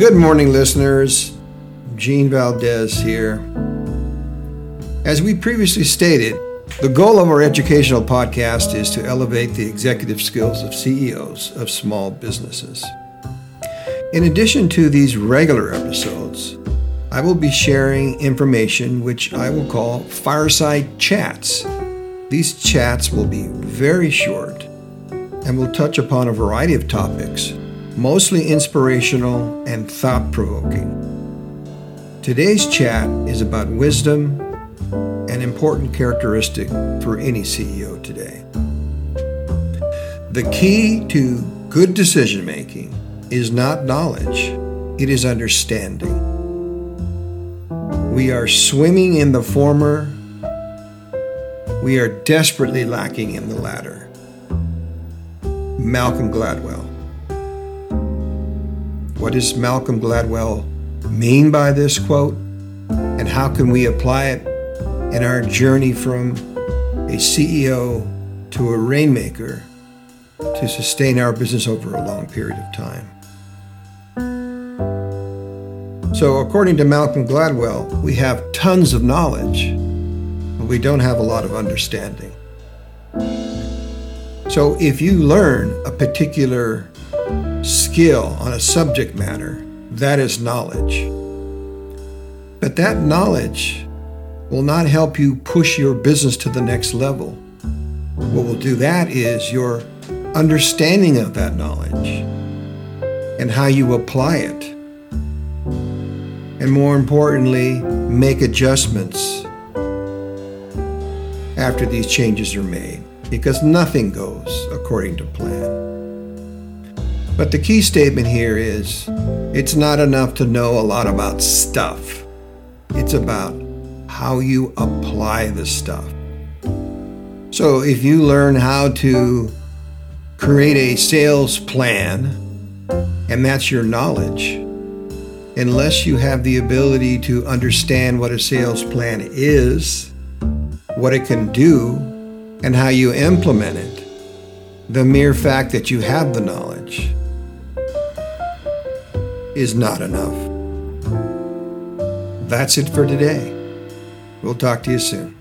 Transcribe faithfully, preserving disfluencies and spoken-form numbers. Good morning, listeners. Gene Valdez here. As we previously stated, the goal of our educational podcast is to elevate the executive skills of C E Os of small businesses. In addition to these regular episodes, I will be sharing information which I will call fireside chats. These chats will be very short and will touch upon a variety of topics, mostly inspirational and thought-provoking. Today's chat is about wisdom, an important characteristic for any C E O today. The key to good decision-making is not knowledge, it is understanding. We are swimming in the former, we are desperately lacking in the latter. Malcolm Gladwell. What does Malcolm Gladwell mean by this quote? And how can we apply it in our journey from a C E O to a rainmaker to sustain our business over a long period of time? So according to Malcolm Gladwell, we have tons of knowledge, but we don't have a lot of understanding. So if you learn a particular skill on a subject matter, that is knowledge. But that knowledge will not help you push your business to the next level. What will do that is your understanding of that knowledge and how you apply it. And more importantly, make adjustments after these changes are made, because nothing goes according to plan. But the key statement here is, it's not enough to know a lot about stuff. It's about how you apply the stuff. So if you learn how to create a sales plan, and that's your knowledge, unless you have the ability to understand what a sales plan is, what it can do, and how you implement it, the mere fact that you have the knowledge is not enough. That's it for today. We'll talk to you soon.